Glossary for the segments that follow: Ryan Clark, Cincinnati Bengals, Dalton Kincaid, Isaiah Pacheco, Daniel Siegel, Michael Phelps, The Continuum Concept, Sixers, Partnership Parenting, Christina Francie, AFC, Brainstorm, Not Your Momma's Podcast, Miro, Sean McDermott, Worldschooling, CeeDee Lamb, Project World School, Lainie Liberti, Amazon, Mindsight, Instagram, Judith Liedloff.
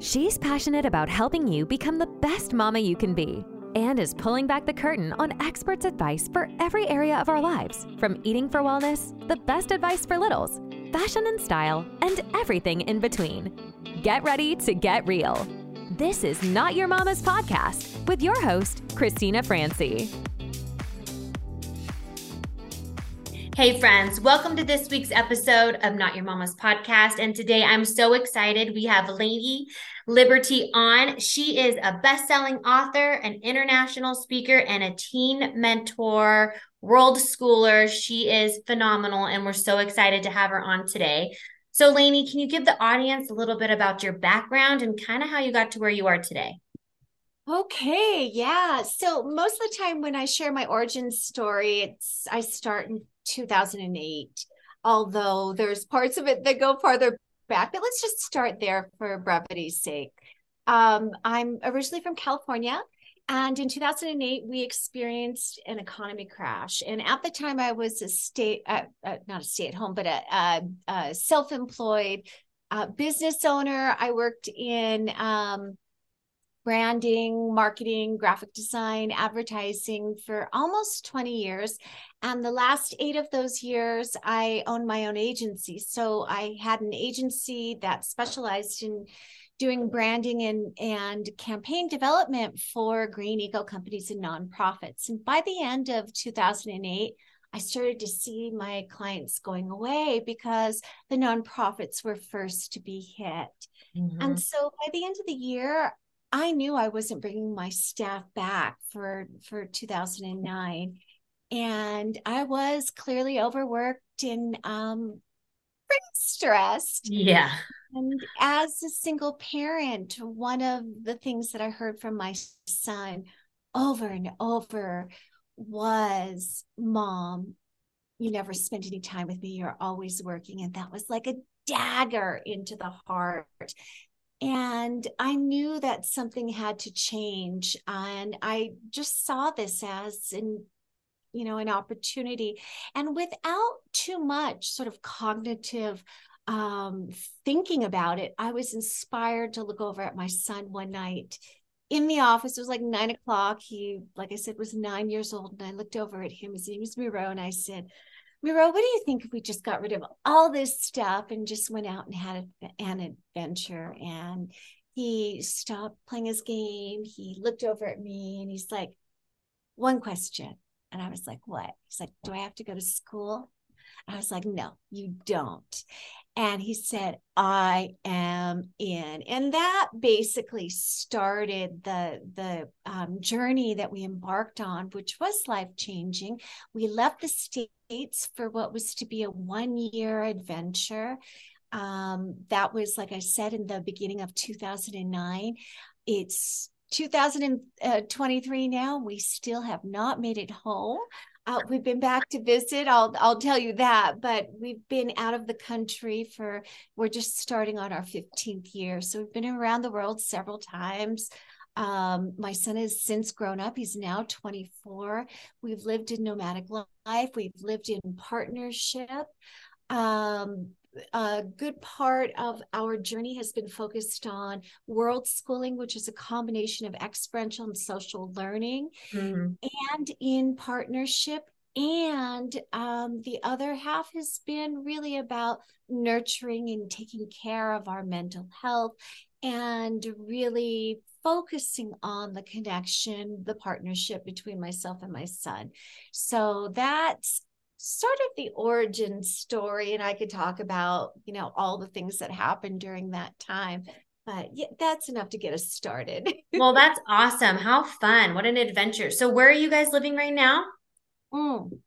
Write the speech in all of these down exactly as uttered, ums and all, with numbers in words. She's passionate about helping you become the best mama you can be and is pulling back the curtain on experts' advice for every area of our lives, from eating for wellness, the best advice for littles, fashion and style, and everything in between. Get ready to get real. This is Not Your Mama's Podcast with your host, Christina Francie. Hey friends, welcome to this week's episode of Not Your Mama's Podcast. And today I'm so excited. We have Lainie Liberti on. She is a best-selling author, an international speaker, and a teen mentor, world schooler. She is phenomenal, and we're so excited to have her on today. So Lainie, can you give the audience a little bit about your background and kind of how you got to where you are today? Okay, yeah. So most of the time when I share my origin story, it's I start in two thousand eight, although there's parts of it that go farther back, but let's just start there for brevity's sake. Um, I'm originally from California, and in two thousand eight, we experienced an economy crash. And at the time, I was a state, uh, uh, not a stay-at-home, but a, a, a self-employed uh, business owner. I worked in um, branding, marketing, graphic design, advertising for almost twenty years. And the last eight of those years, I owned my own agency. So I had an agency that specialized in doing branding and, and campaign development for green eco companies and nonprofits. And by the end of two thousand eight, I started to see my clients going away because the nonprofits were first to be hit. Mm-hmm. And so by the end of the year, I knew I wasn't bringing my staff back for, for two thousand nine, and I was clearly overworked and um, pretty stressed. Yeah. And as a single parent, one of the things that I heard from my son over and over was, "Mom, you never spend any time with me. You're always working." And that was like a dagger into the heart. And I knew that something had to change. And I just saw this as an, you know, an opportunity. And without too much sort of cognitive um, thinking about it, I was inspired to look over at my son one night in the office. It was like nine o'clock. He, like I said, was nine years old. And I looked over at him. His name is Miro. And I said, "Miro, what do you think if we just got rid of all this stuff and just went out and had a, an adventure?" And he stopped playing his game. He looked over at me and he's like, "One question." And I was like, "What?" He's like, "Do I have to go to school?" I was like, "No, you don't." And he said, "I am in." And that basically started the, the um, journey that we embarked on, which was life-changing. We left the States for what was to be a one-year adventure. Um, that was, like I said, in the beginning of two thousand nine. It's two thousand twenty-three now. We still have not made it home. Uh, we've been back to visit, I'll I'll tell you that, but we've been out of the country for, we're just starting on our fifteenth year. So we've been around the world several times. Um, my son has since grown up. He's now twenty-four. We've lived in nomadic life. We've lived in partnership. Um, a good part of our journey has been focused on world schooling, which is a combination of experiential and social learning, mm-hmm. and in partnership. And um, the other half has been really about nurturing and taking care of our mental health and really focusing on the connection, the partnership between myself and my son. So that's sort of the origin story, and I could talk about, you know, all the things that happened during that time, but yeah, that's enough to get us started. Well, that's awesome. How fun. What an adventure. So where are you guys living right now? Mm.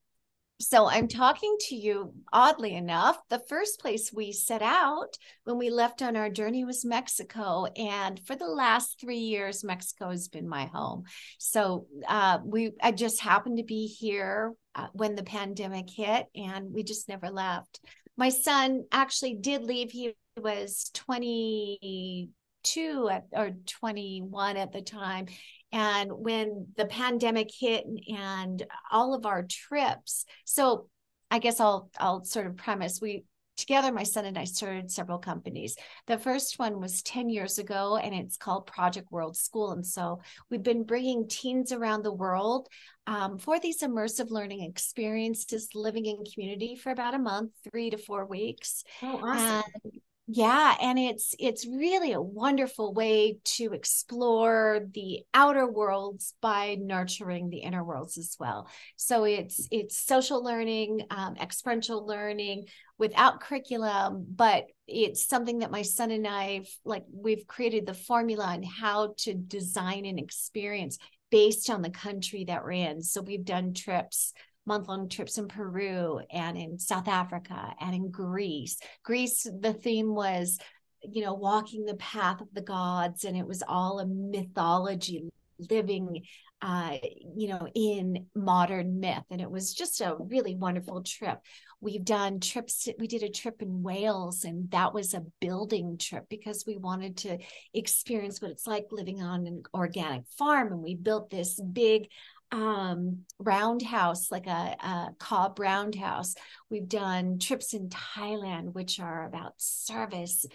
So I'm talking to you, oddly enough, the first place we set out when we left on our journey was Mexico. And for the last three years, Mexico has been my home. So uh, we, I just happened to be here Uh, when the pandemic hit, and we just never left. My son actually did leave. He was twenty-two at, or twenty-one at the time. And when the pandemic hit and all of our trips, so I guess I'll, I'll sort of premise, we Together, my son and I started several companies. The first one was ten years ago, and it's called Project World School. And so we've been bringing teens around the world um, for these immersive learning experiences, living in community for about a month, three to four weeks. Oh, awesome. And yeah. And it's, it's really a wonderful way to explore the outer worlds by nurturing the inner worlds as well. So it's, it's social learning, um, experiential learning without curriculum, but it's something that my son and I've like, we've created the formula on how to design an experience based on the country that we're in. So we've done trips, month-long trips in Peru and in South Africa and in Greece. Greece, the theme was, you know, walking the path of the gods, and it was all a mythology living, uh, you know, in modern myth. And it was just a really wonderful trip. We've done trips, we did a trip in Wales, and that was a building trip because we wanted to experience what it's like living on an organic farm. And we built this big um roundhouse, like a, a cob roundhouse. We've done trips in Thailand, which are about service,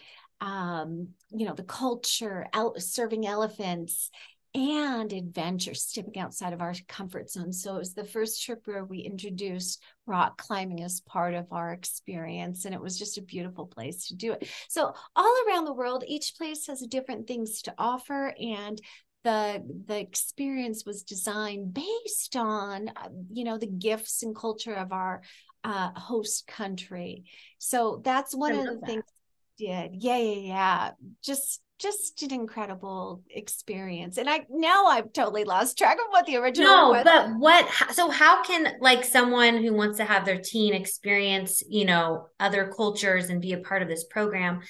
um you know, the culture, out serving elephants, and adventure, stepping outside of our comfort zone. So it was the first trip where we introduced rock climbing as part of our experience, and it was just a beautiful place to do it. So all around the world, each place has different things to offer, and The, the experience was designed based on, you know, the gifts and culture of our uh, host country. So that's one of the that. things we did. Yeah, yeah, yeah. Just, just an incredible experience. And I, now I've totally lost track of what the original no, was. But what, so how can like someone who wants to have their teen experience, you know, other cultures and be a part of this program,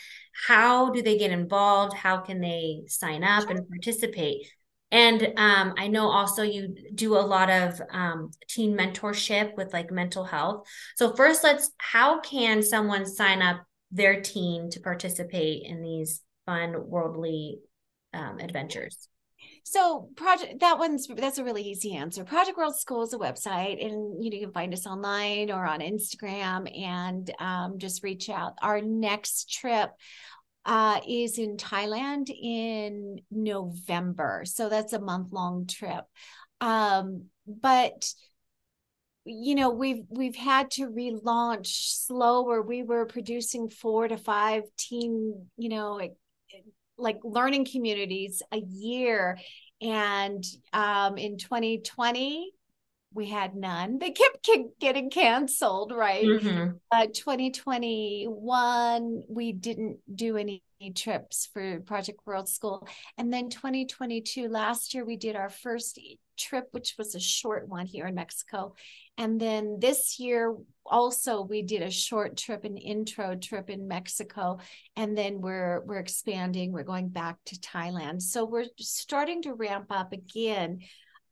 how do they get involved? How can they sign up and participate? And um, I know also you do a lot of um, teen mentorship with like mental health. So first let's, how can someone sign up their teen to participate in these fun worldly um, adventures? So project, that one's, that's a really easy answer. Project World School is a website, and you know, you can find us online or on Instagram, and um, just reach out. Our next trip uh, is in Thailand in November. So that's a month long trip. Um, but you know, we've, we've had to relaunch slower. We were producing four to five teen, you know, it, like learning communities a year. And um, in twenty twenty, we had none. They kept getting canceled, right? Mm-hmm. uh, twenty twenty-one, we didn't do any trips for Project World School. And then twenty twenty-two, last year, we did our first trip, which was a short one here in Mexico. And then this year also, we did a short trip, an intro trip in Mexico. And then we're, we're expanding, we're going back to Thailand. So we're starting to ramp up again.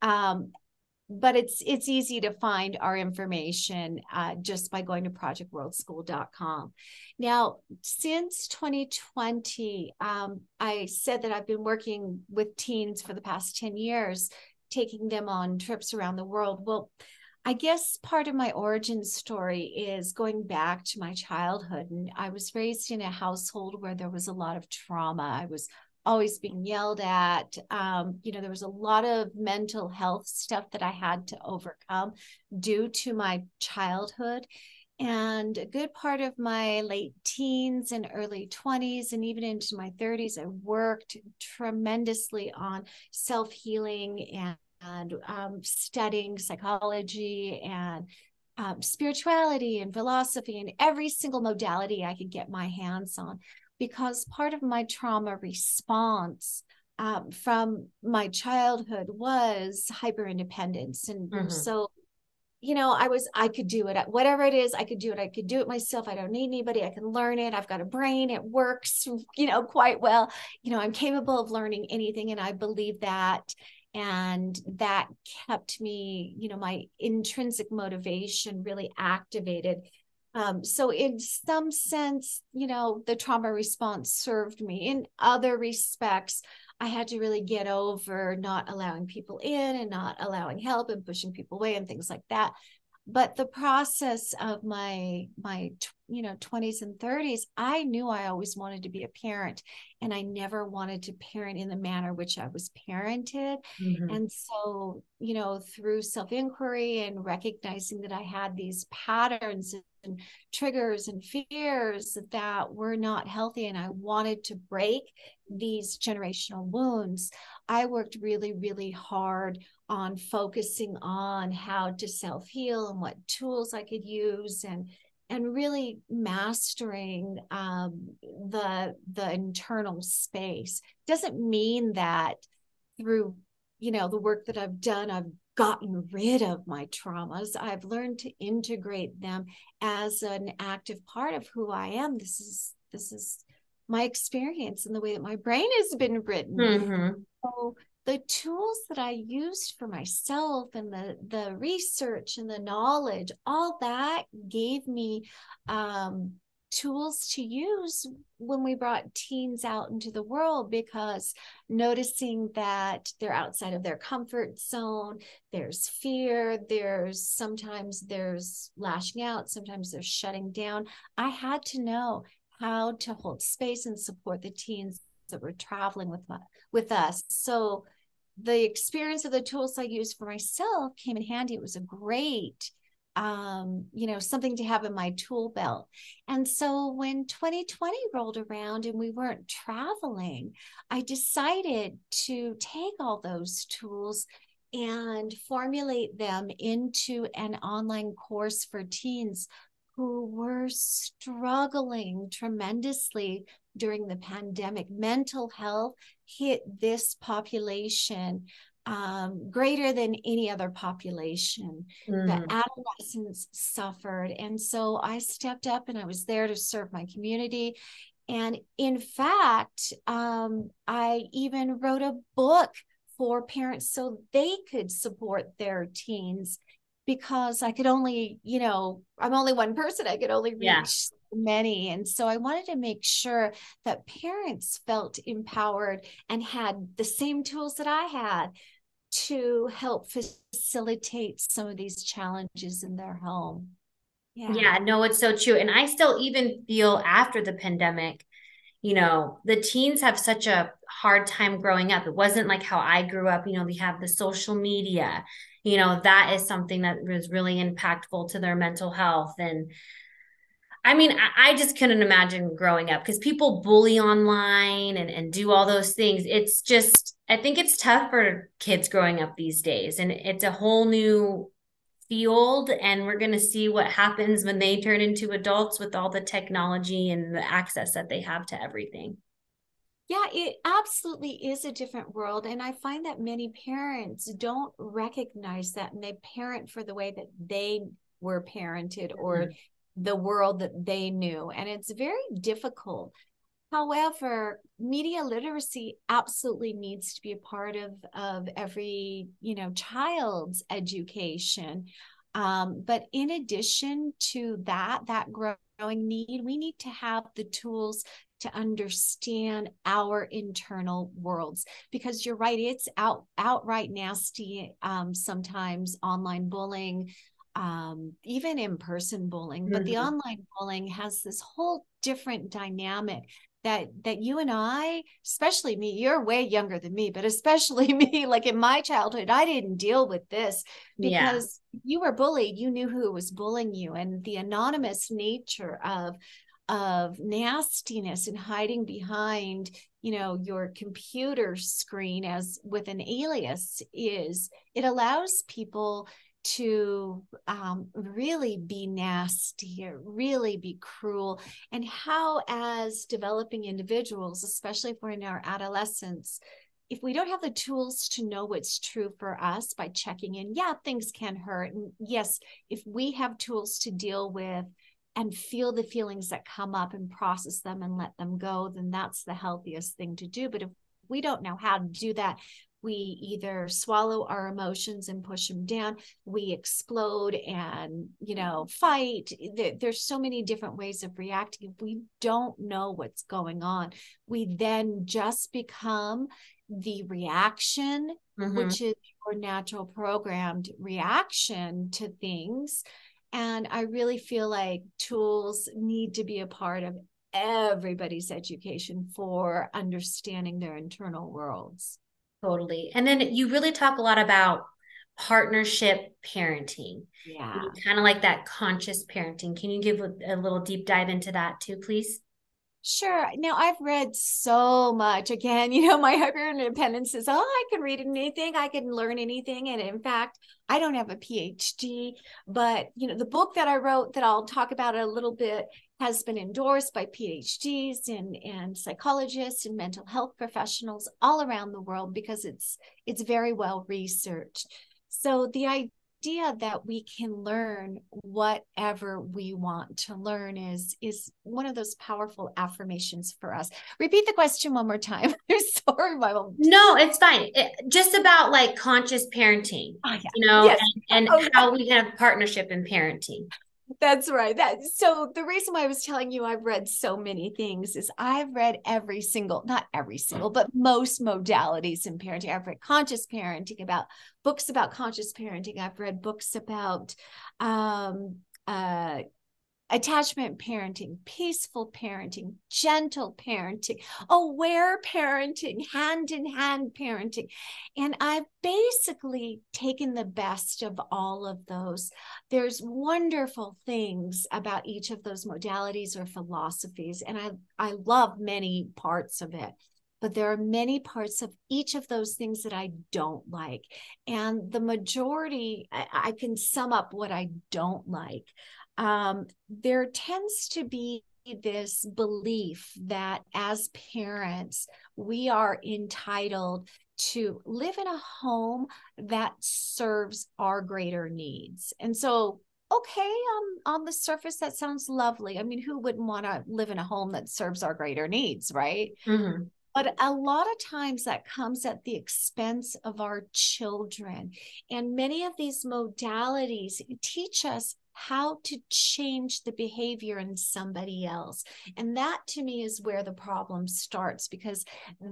Um, but it's, it's easy to find our information uh, just by going to project world school dot com. Now, since twenty twenty, um, I said that I've been working with teens for the past ten years, taking them on trips around the world. Well, I guess part of my origin story is going back to my childhood. And I was raised in a household where there was a lot of trauma. I was always being yelled at. Um, you know, there was a lot of mental health stuff that I had to overcome due to my childhood. And a good part of my late teens and early twenties, and even into my thirties, I worked tremendously on self-healing and and um, studying psychology and um, spirituality and philosophy and every single modality I could get my hands on, because part of my trauma response um, from my childhood was hyper-independence. And mm-hmm. so, you know, I was, I could do it, whatever it is, I could do it. I could do it myself. I don't need anybody. I can learn it. I've got a brain. It works, you know, quite well. You know, I'm capable of learning anything. And I believe that. And that kept me, you know, my intrinsic motivation really activated. Um, so in some sense, you know, the trauma response served me. In other respects, I had to really get over not allowing people in and not allowing help and pushing people away and things like that. But the process of my, my, you know, twenties and thirties, I knew I always wanted to be a parent, and I never wanted to parent in the manner which I was parented. Mm-hmm. And so, you know, through self-inquiry and recognizing that I had these patterns and triggers and fears that were not healthy, and I wanted to break these generational wounds, I worked really, really hard on focusing on how to self-heal and what tools I could use, and and really mastering um, the the internal space. Doesn't mean that through, you know, the work that I've done, I've gotten rid of my traumas. I've learned to integrate them as an active part of who I am. This is this is my experience and the way that my brain has been written. Mm-hmm. So the tools that I used for myself and the the research and the knowledge, all that gave me um, tools to use when we brought teens out into the world, because noticing that they're outside of their comfort zone, there's fear, there's sometimes there's lashing out, sometimes there's shutting down. I had to know how to hold space and support the teens that were traveling with with us. So the experience of the tools I used for myself came in handy. It was a great, um, you know, something to have in my tool belt. And so when twenty twenty rolled around and we weren't traveling, I decided to take all those tools and formulate them into an online course for teens who were struggling tremendously during the pandemic. Mental health hit this population um, greater than any other population. Mm. The adolescents suffered. And so I stepped up and I was there to serve my community. And in fact, um, I even wrote a book for parents so they could support their teens, because I could only, you know, I'm only one person. I could only reach yeah. so many. And so I wanted to make sure that parents felt empowered and had the same tools that I had to help facilitate some of these challenges in their home. Yeah, yeah no, it's so true. And I still even feel after the pandemic, you know, the teens have such a hard time growing up. It wasn't like how I grew up. You know, we have the social media. You know, that is something that was really impactful to their mental health. And I mean, I, I just couldn't imagine growing up, because people bully online and, and do all those things. It's just, I think it's tough for kids growing up these days, and it's a whole new field. And we're going to see what happens when they turn into adults with all the technology and the access that they have to everything. Yeah, it absolutely is a different world. And I find that many parents don't recognize that, and they parent for the way that they were parented or mm-hmm. the world that they knew. And it's very difficult. However, media literacy absolutely needs to be a part of, of every, you know, child's education. Um, but in addition to that, that growing need, we need to have the tools to understand our internal worlds, because you're right, it's out, outright nasty, um, sometimes online bullying, um, even in-person bullying, mm-hmm. but the online bullying has this whole different dynamic that, that you and I, especially me, you're way younger than me, but especially me, like in my childhood, I didn't deal with this, because yeah. you were bullied, you knew who was bullying you, and the anonymous nature of of nastiness and hiding behind, you know, your computer screen as with an alias is, it allows people to um, really be nasty, really be cruel. And how, as developing individuals, especially if we're in our adolescence, if we don't have the tools to know what's true for us by checking in, yeah, things can hurt. And yes, if we have tools to deal with and feel the feelings that come up and process them and let them go, then that's the healthiest thing to do. But if we don't know how to do that, we either swallow our emotions and push them down, we explode and, you know, fight. There's so many different ways of reacting. If we don't know what's going on, we then just become the reaction, mm-hmm. which is your natural programmed reaction to things. And I really feel like tools need to be a part of everybody's education for understanding their internal worlds. Totally. And then you really talk a lot about partnership parenting. Yeah. Kind of like that conscious parenting. Can you give a little deep dive into that too, please? Sure. Now, I've read so much. Again, you know, my hyper-independence is, oh, I can read anything, I can learn anything. And in fact, I don't have a P H D, but, you know, the book that I wrote that I'll talk about a little bit has been endorsed by P H Ds and, and psychologists and mental health professionals all around the world because it's, it's very well researched. So the idea idea that we can learn whatever we want to learn is is one of those powerful affirmations for us. Repeat the question one more time. Sorry, my mom. No, it's fine. It, just about like conscious parenting, oh, yeah. you know, yes. and, and oh, how yeah. we have partnership in parenting. That's right. That so the reason why I was telling you I've read so many things is I've read every single, not every single, but most modalities in parenting. I've read conscious parenting, about books about conscious parenting. I've read books about um, uh, attachment parenting, peaceful parenting, gentle parenting, aware parenting, hand-in-hand parenting. And I've basically taken the best of all of those. There's wonderful things about each of those modalities or philosophies, and I, I love many parts of it. But there are many parts of each of those things that I don't like. And the majority, I, I can sum up what I don't like. Um, there tends to be this belief that as parents, we are entitled to live in a home that serves our greater needs. And so, okay, um, on the surface, that sounds lovely. I mean, who wouldn't want to live in a home that serves our greater needs, right? Mm-hmm. But a lot of times that comes at the expense of our children. And many of these modalities teach us how to change the behavior in somebody else. And that to me is where the problem starts, because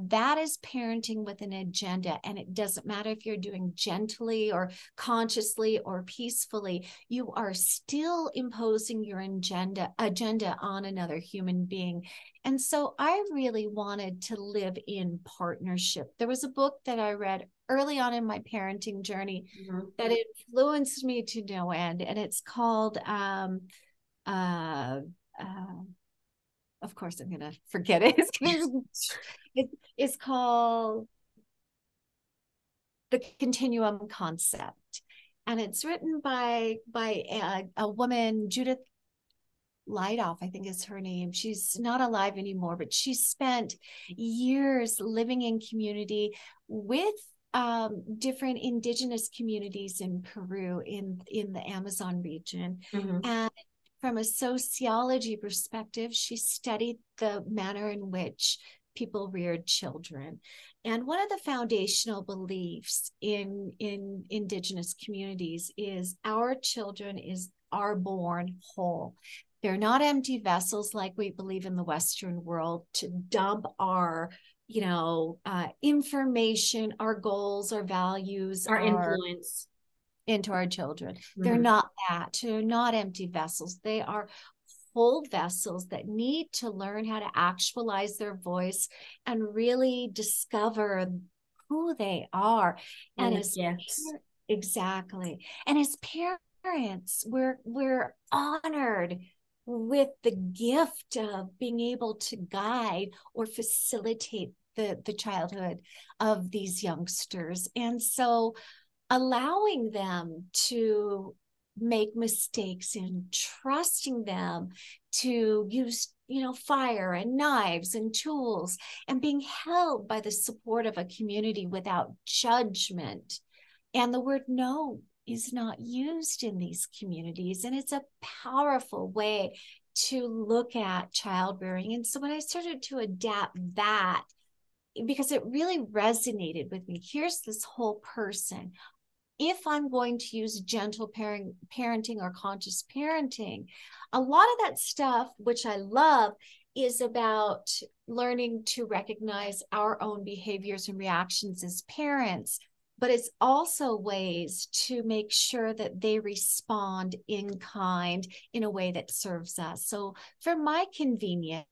that is parenting with an agenda. And it doesn't matter if you're doing gently or consciously or peacefully, you are still imposing your agenda, agenda on another human being. And so I really wanted to live in partnership. There was a book that I read early on in my parenting journey mm-hmm. that influenced me to no end. And it's called, um, uh, uh, of course, I'm going to forget it. It's, gonna, it. It's called The Continuum Concept. And it's written by, by a, a woman, Judith Liedloff, I think is her name. She's not alive anymore, but she spent years living in community with um, different indigenous communities in Peru, in, in the Amazon region. Mm-hmm. And from a sociology perspective, she studied the manner in which people reared children. And one of the foundational beliefs in, in indigenous communities is our children is are born whole. They're not empty vessels like we believe in the Western world to dump our, you know, uh, information, our goals, our values, our, our influence into our children. Mm-hmm. They're not that. They're not empty vessels. They are whole vessels that need to learn how to actualize their voice and really discover who they are. And yes, as yes. Par- exactly. And as parents, we're we're honored with the gift of being able to guide or facilitate the, the childhood of these youngsters. And so allowing them to make mistakes and trusting them to use, you know, fire and knives and tools and being held by the support of a community without judgment. And the word no is not used in these communities. And it's a powerful way to look at child rearing. And so when I started to adapt that because it really resonated with me. Here's this whole person. If I'm going to use gentle parent, parenting or conscious parenting, a lot of that stuff, which I love, is about learning to recognize our own behaviors and reactions as parents, but it's also ways to make sure that they respond in kind in a way that serves us. So for my convenience,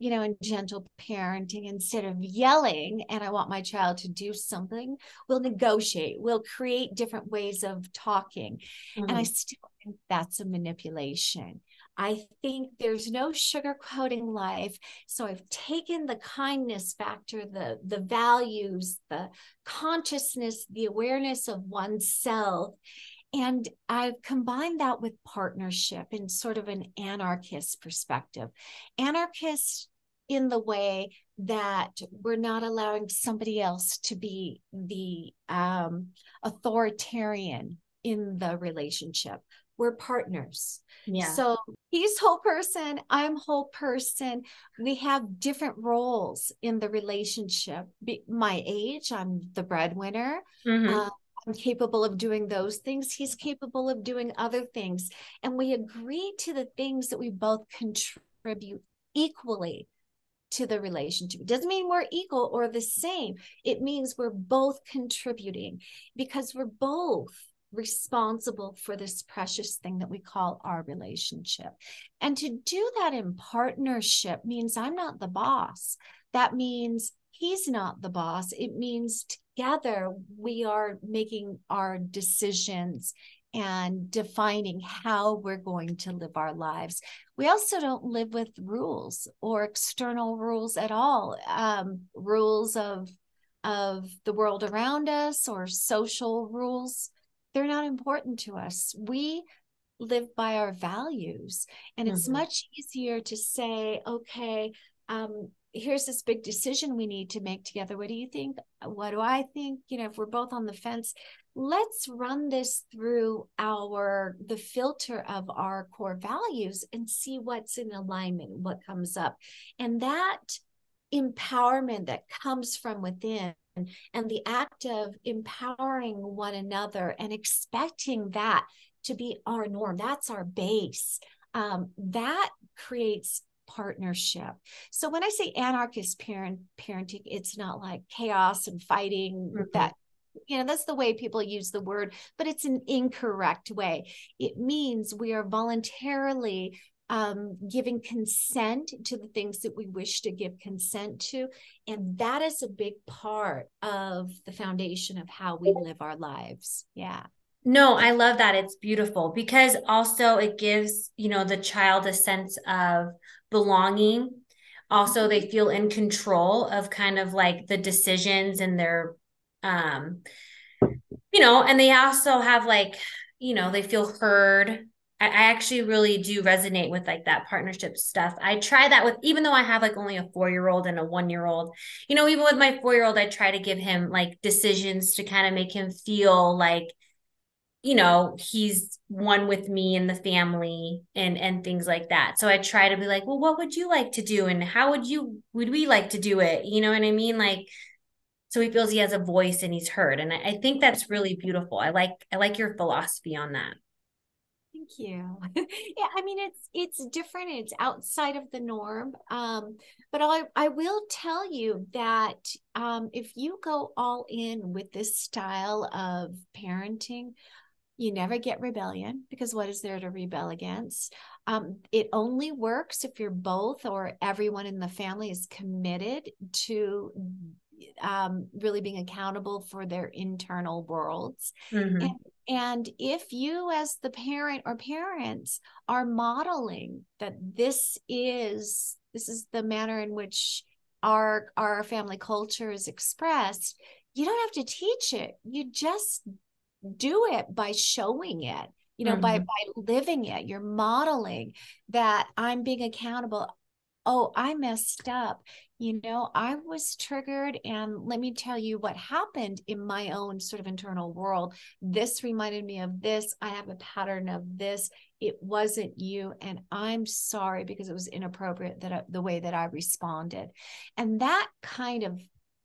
you know, in gentle parenting, instead of yelling and I want my child to do something, we'll negotiate, we'll create different ways of talking. Mm-hmm. And I still think that's a manipulation. I think there's no sugarcoating life. So I've taken the kindness factor, the, the values, the consciousness, the awareness of oneself, and I've combined that with partnership in sort of an anarchist perspective. Anarchist in the way that we're not allowing somebody else to be the um, authoritarian in the relationship. We're partners. Yeah. So he's whole person, I'm whole person. We have different roles in the relationship. Be- my age, I'm the breadwinner. Mm-hmm. uh, I'm capable of doing those things. He's capable of doing other things. And we agree to the things that we both contribute equally to the relationship. It doesn't mean we're equal or the same. It means we're both contributing because we're both responsible for this precious thing that we call our relationship. And to do that in partnership means I'm not the boss. That means he's not the boss. It means together we are making our decisions and defining how we're going to live our lives. We also don't live with rules or external rules at all. Um, rules of, of the world around us or social rules. They're not important to us. We live by our values. And mm-hmm. it's much easier to say, okay, um, here's this big decision we need to make together. What do you think? What do I think? You know, if we're both on the fence, let's run this through our, the filter of our core values and see what's in alignment, what comes up. And that empowerment that comes from within, and the act of empowering one another and expecting that to be our norm, that's our base, um, that creates partnership. So when I say anarchist parent parenting, it's not like chaos and fighting. Mm-hmm. That, you know, that's the way people use the word, but it's an incorrect way. It means we are voluntarily Um, giving consent to the things that we wish to give consent to. And that is a big part of the foundation of how we live our lives. Yeah. No, I love that. It's beautiful because also it gives, you know, the child a sense of belonging. Also, they feel in control of kind of like the decisions and their, um, you know, and they also have like, you know, they feel heard. I actually really do resonate with like that partnership stuff. I try that with, even though I have like only a four-year-old and a one-year-old, you know, even with my four-year-old, I try to give him like decisions to kind of make him feel like, you know, he's one with me in the family and, and things like that. So I try to be like, well, what would you like to do? And how would you, would we like to do it? You know what I mean? Like, so he feels he has a voice and he's heard. And I, I think that's really beautiful. I like, I like your philosophy on that. Thank you. Yeah, I mean, it's it's different. It's outside of the norm. Um, but I, I will tell you that um, if you go all in with this style of parenting, you never get rebellion because what is there to rebel against? Um, it only works if you're both or everyone in the family is committed to um, really being accountable for their internal worlds. Mm-hmm. And, And if you as the parent or parents are modeling that this is this is the manner in which our our family culture is expressed, you don't have to teach it. You just do it by showing it, you know, mm-hmm. by, by living it. You're modeling that I'm being accountable. oh, I messed up. You know, I was triggered. And let me tell you what happened in my own sort of internal world. This reminded me of this. I have a pattern of this. It wasn't you. And I'm sorry because it was inappropriate that I, the way that I responded. And that kind of,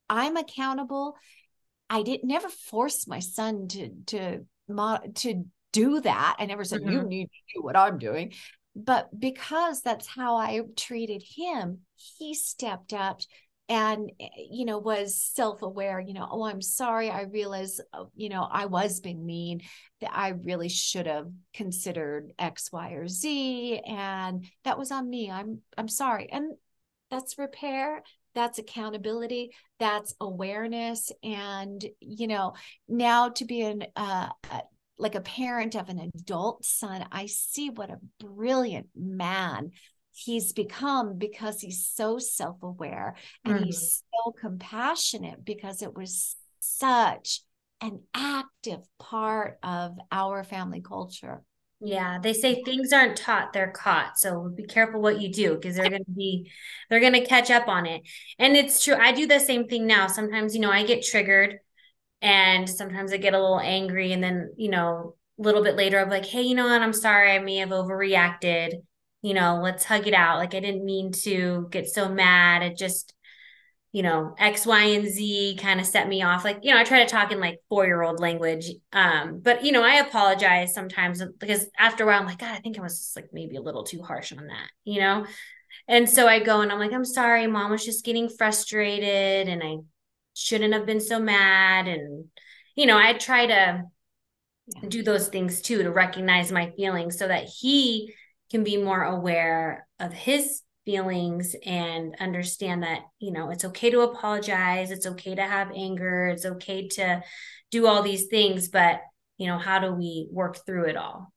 I'm accountable. I didn't never force my son to, to, to do that. I never said, mm-hmm. you need to do what I'm doing. But because that's how I treated him, he stepped up and, you know, was self-aware, you know, oh, I'm sorry. I realize, you know, I was being mean, that I really should have considered X, Y, or Z. And that was on me. I'm, I'm sorry. And that's repair. That's accountability. That's awareness. And, you know, now to be an, uh, like a parent of an adult son, I see what a brilliant man he's become because he's so self-aware and mm-hmm. he's so compassionate, because it was such an active part of our family culture. Yeah. They say things aren't taught, they're caught. So be careful what you do, because they're going to be, they're going to catch up on it. And it's true. I do the same thing now. Sometimes, you know, I get triggered. And sometimes I get a little angry, and then, you know, a little bit later, I'm like, hey, you know what? I'm sorry. I may have overreacted. You know, let's hug it out. Like, I didn't mean to get so mad. It just, you know, X, Y, and Z kind of set me off. Like, you know, I try to talk in like four-year-old language. Um, but, you know, I apologize sometimes, because after a while I'm like, God, I think I was just like maybe a little too harsh on that, you know? And so I go and I'm like, I'm sorry, Mom was just getting frustrated. And I shouldn't have been so mad. And, you know, I try to yeah. do those things too, to recognize my feelings so that he can be more aware of his feelings and understand that, you know, it's okay to apologize. It's okay to have anger. It's okay to do all these things, but, you know, how do we work through it all?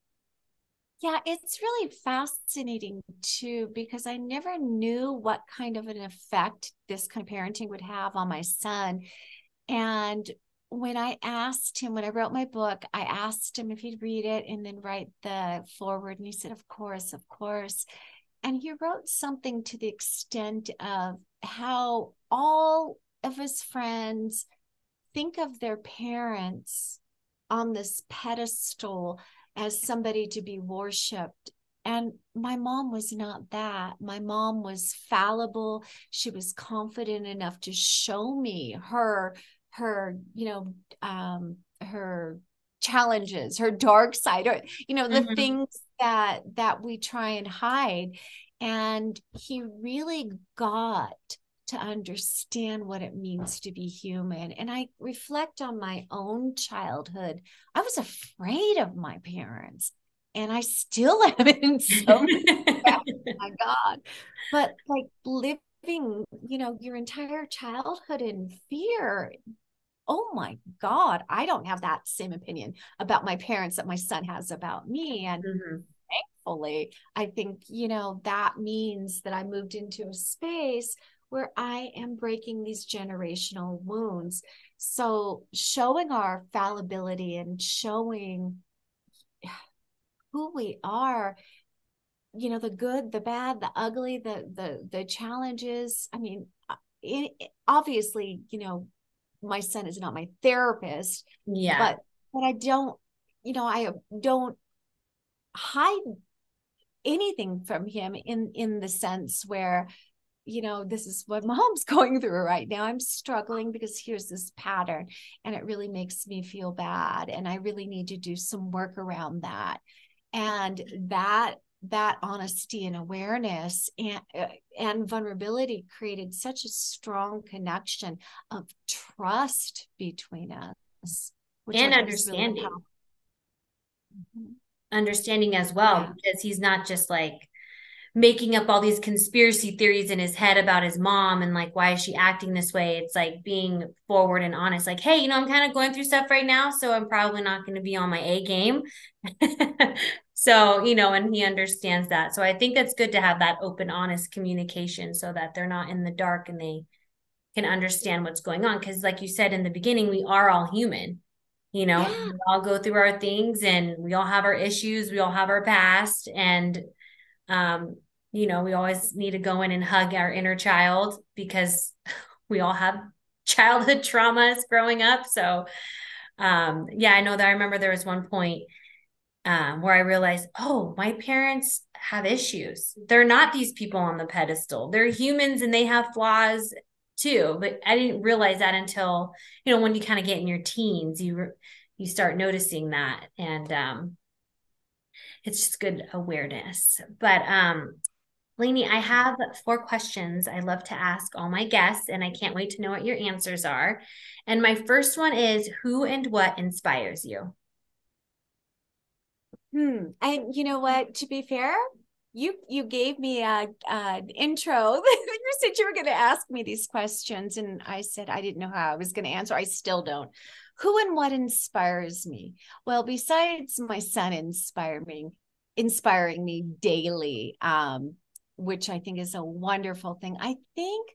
Yeah, it's really fascinating too, because I never knew what kind of an effect this kind of parenting would have on my son. And when I asked him, when I wrote my book, I asked him if he'd read it and then write the foreword. And he said, of course, of course. And he wrote something to the extent of how all of his friends think of their parents on this pedestal as somebody to be worshipped. And my mom was not that. My mom was fallible. She was confident enough to show me her, her, you know, um, her challenges, her dark side, or, you know, the mm-hmm. things that, that we try and hide. And he really got to understand what it means to be human. And I reflect on my own childhood. I was afraid of my parents, and I still am in so many ways. Oh my God. But like living, you know, your entire childhood in fear. Oh my God, I don't have that same opinion about my parents that my son has about me. And mm-hmm. thankfully, I think, you know, that means that I moved into a space where I am breaking these generational wounds. So showing our fallibility and showing who we are, you know, the good, the bad, the ugly, the the the challenges. I mean, it, it, obviously, you know, my son is not my therapist. Yeah. But but I don't, you know, I don't hide anything from him in in the sense where, you know, this is what Mom's going through right now. I'm struggling because here's this pattern, and it really makes me feel bad. And I really need to do some work around that. And that, that honesty and awareness and, and vulnerability created such a strong connection of trust between us. Which and understanding, really understanding as well, yeah. because he's not just like making up all these conspiracy theories in his head about his mom and like, why is she acting this way? It's like being forward and honest, like, hey, you know, I'm kind of going through stuff right now, so I'm probably not going to be on my A game. So, you know, and he understands that. So I think that's good to have that open, honest communication so that they're not in the dark and they can understand what's going on. Cause like you said, in the beginning, we are all human, you know, yeah. we all go through our things and we all have our issues. We all have our past. And, um, you know, we always need to go in and hug our inner child, because we all have childhood traumas growing up. So, um, yeah, I know that I remember there was one point um, where I realized, oh, my parents have issues. They're not these people on the pedestal. They're humans and they have flaws too. But I didn't realize that until, you know, when you kind of get in your teens, you, you start noticing that. And um, it's just good awareness. But um, Lainie, I have four questions I love to ask all my guests, and I can't wait to know what your answers are. And my first one is, who and what inspires you? Hmm. And you know what, to be fair, you, you gave me a, a intro. You said you were going to ask me these questions, and I said, I didn't know how I was going to answer. I still don't. Who and what inspires me? Well, besides my son inspiring me, inspiring me daily, um, which I think is a wonderful thing. I think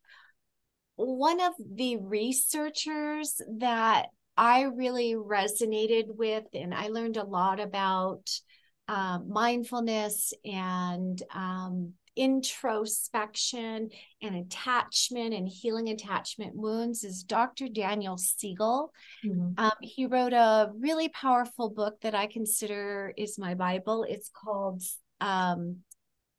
one of the researchers that I really resonated with, and I learned a lot about uh, mindfulness and um, introspection and attachment and healing attachment wounds, is Doctor Daniel Siegel. Mm-hmm. Um, he wrote a really powerful book that I consider is my Bible. It's called um,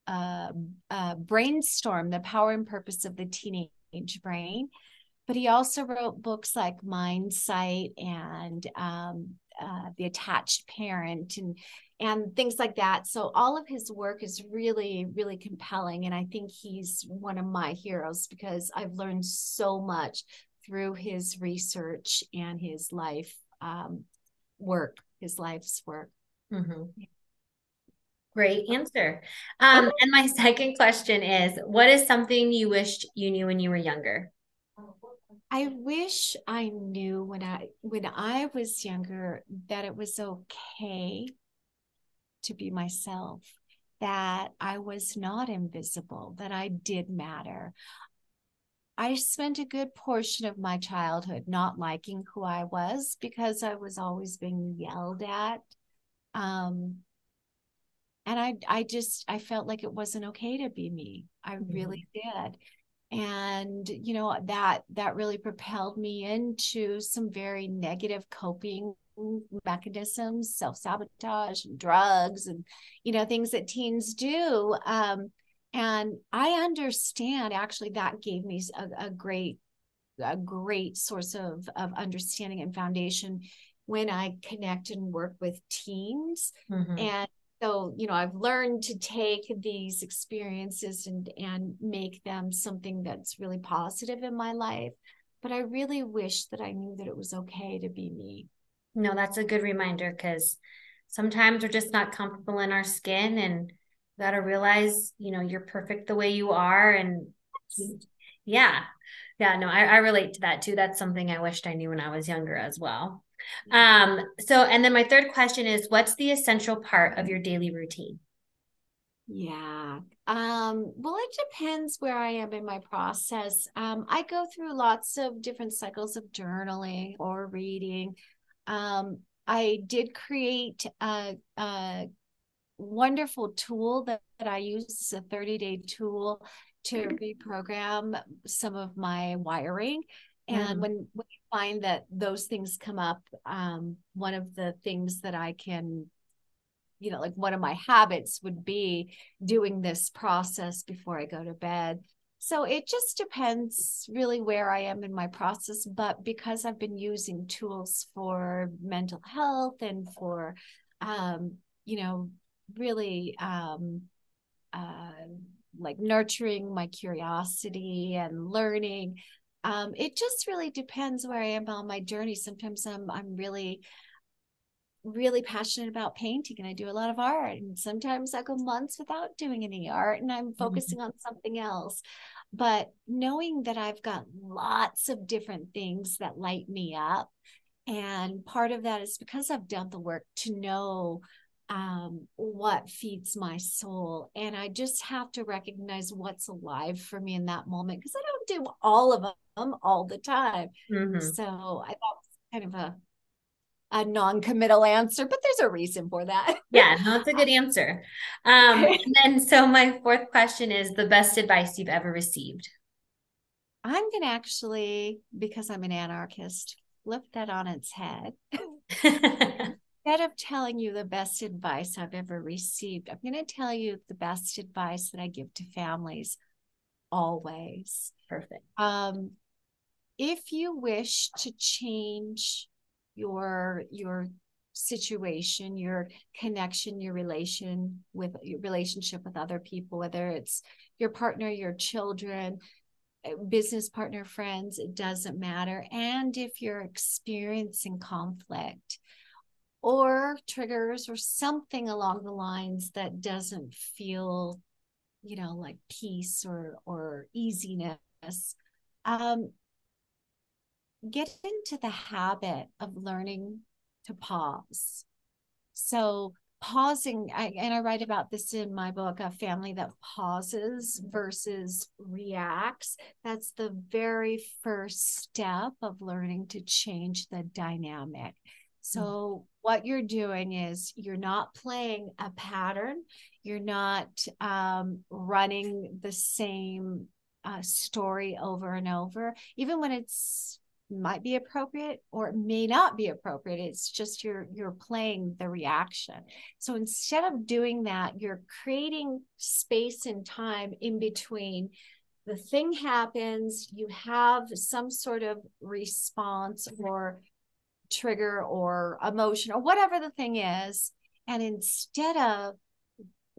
uh, uh, Brainstorm, The Power and Purpose of the Teenage Brain. But he also wrote books like Mindsight and um, uh, The Attached Parent and and things like that. So all of his work is really, really compelling. And I think he's one of my heroes, because I've learned so much through his research and his life um, work, his life's work. Mm-hmm. Great answer. Um, and my second question is, what is something you wished you knew when you were younger? I wish I knew when I when I was younger that it was okay to be myself, that I was not invisible, that I did matter. I spent a good portion of my childhood not liking who I was, because I was always being yelled at. Um, and I I just, I felt like it wasn't okay to be me. I really did. And, you know, that, that really propelled me into some very negative coping mechanisms, self-sabotage and drugs and, you know, things that teens do. Um, and I understand, actually, that gave me a, a great, a great source of, of understanding and foundation when I connect and work with teens. Mm-hmm. And so, you know, I've learned to take these experiences and, and make them something that's really positive in my life. But I really wish that I knew that it was okay to be me. No, that's a good reminder, because sometimes we're just not comfortable in our skin, and you got to realize, you know, you're perfect the way you are. And yeah, yeah, no, I, I relate to that too. That's something I wished I knew when I was younger as well. Um, so, and then my third question is, what's the essential part of your daily routine? Yeah. Um, well, it depends where I am in my process. Um, I go through lots of different cycles of journaling or reading. Um, I did create a, a wonderful tool that, that I use. It's a thirty day tool to reprogram some of my wiring. And when we find that those things come up, um, one of the things that I can, you know, like one of my habits would be doing this process before I go to bed. So it just depends really where I am in my process. But because I've been using tools for mental health and for, um, you know, really um, uh, like nurturing my curiosity and learning, Um, it just really depends where I am on my journey. Sometimes I'm I'm really, really passionate about painting, and I do a lot of art. And sometimes I go months without doing any art, and I'm focusing mm-hmm. on something else. But knowing that I've got lots of different things that light me up, and part of that is because I've done the work to know um, what feeds my soul. And I just have to recognize what's alive for me in that moment, because I don't do all of them all the time. Mm-hmm. So I thought it was kind of a a non-committal answer, but there's a reason for that. Yeah, that's a good answer. Um, and then, so my fourth question is the best advice you've ever received. I'm going to actually, because I'm an anarchist, flip that on its head. Instead of telling you the best advice I've ever received, I'm going to tell you the best advice that I give to families always. Perfect. Um, if you wish to change your, your situation, your connection, your relation with your relationship with other people, whether it's your partner, your children, business partner, friends, it doesn't matter. And if you're experiencing conflict or triggers or something along the lines that doesn't feel, you know, like peace or, or easiness, um, get into the habit of learning to pause. So pausing, I, and I write about this in my book, A Family That Pauses Versus Reacts. That's the very first step of learning to change the dynamic. So mm-hmm. what you're doing is you're not playing a pattern. You're not um, running the same uh, story over and over, even when it's might be appropriate or it may not be appropriate. It's just you're you're playing the reaction. So instead of doing that, you're creating space and time in between. The thing happens, you have some sort of response or trigger or emotion or whatever the thing is. And instead of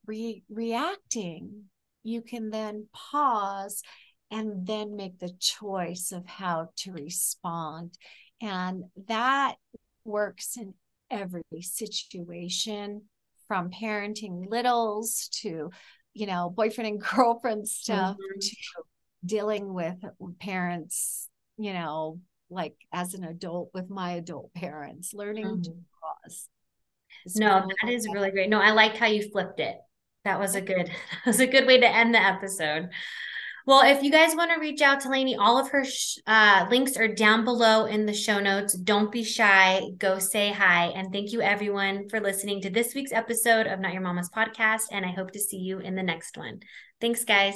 re- reacting, you can then pause and then make the choice of how to respond. And that works in every situation, from parenting littles to, you know, boyfriend and girlfriend stuff mm-hmm. to dealing with parents, you know, like as an adult with my adult parents, learning mm-hmm. to pause. No, that is really great. No, I liked how you flipped it. That was a good, that was a good way to end the episode. Well, if you guys want to reach out to Lainie, all of her sh- uh, links are down below in the show notes. Don't be shy. Go say hi. And thank you, everyone, for listening to this week's episode of Not Your Mama's Podcast. And I hope to see you in the next one. Thanks, guys.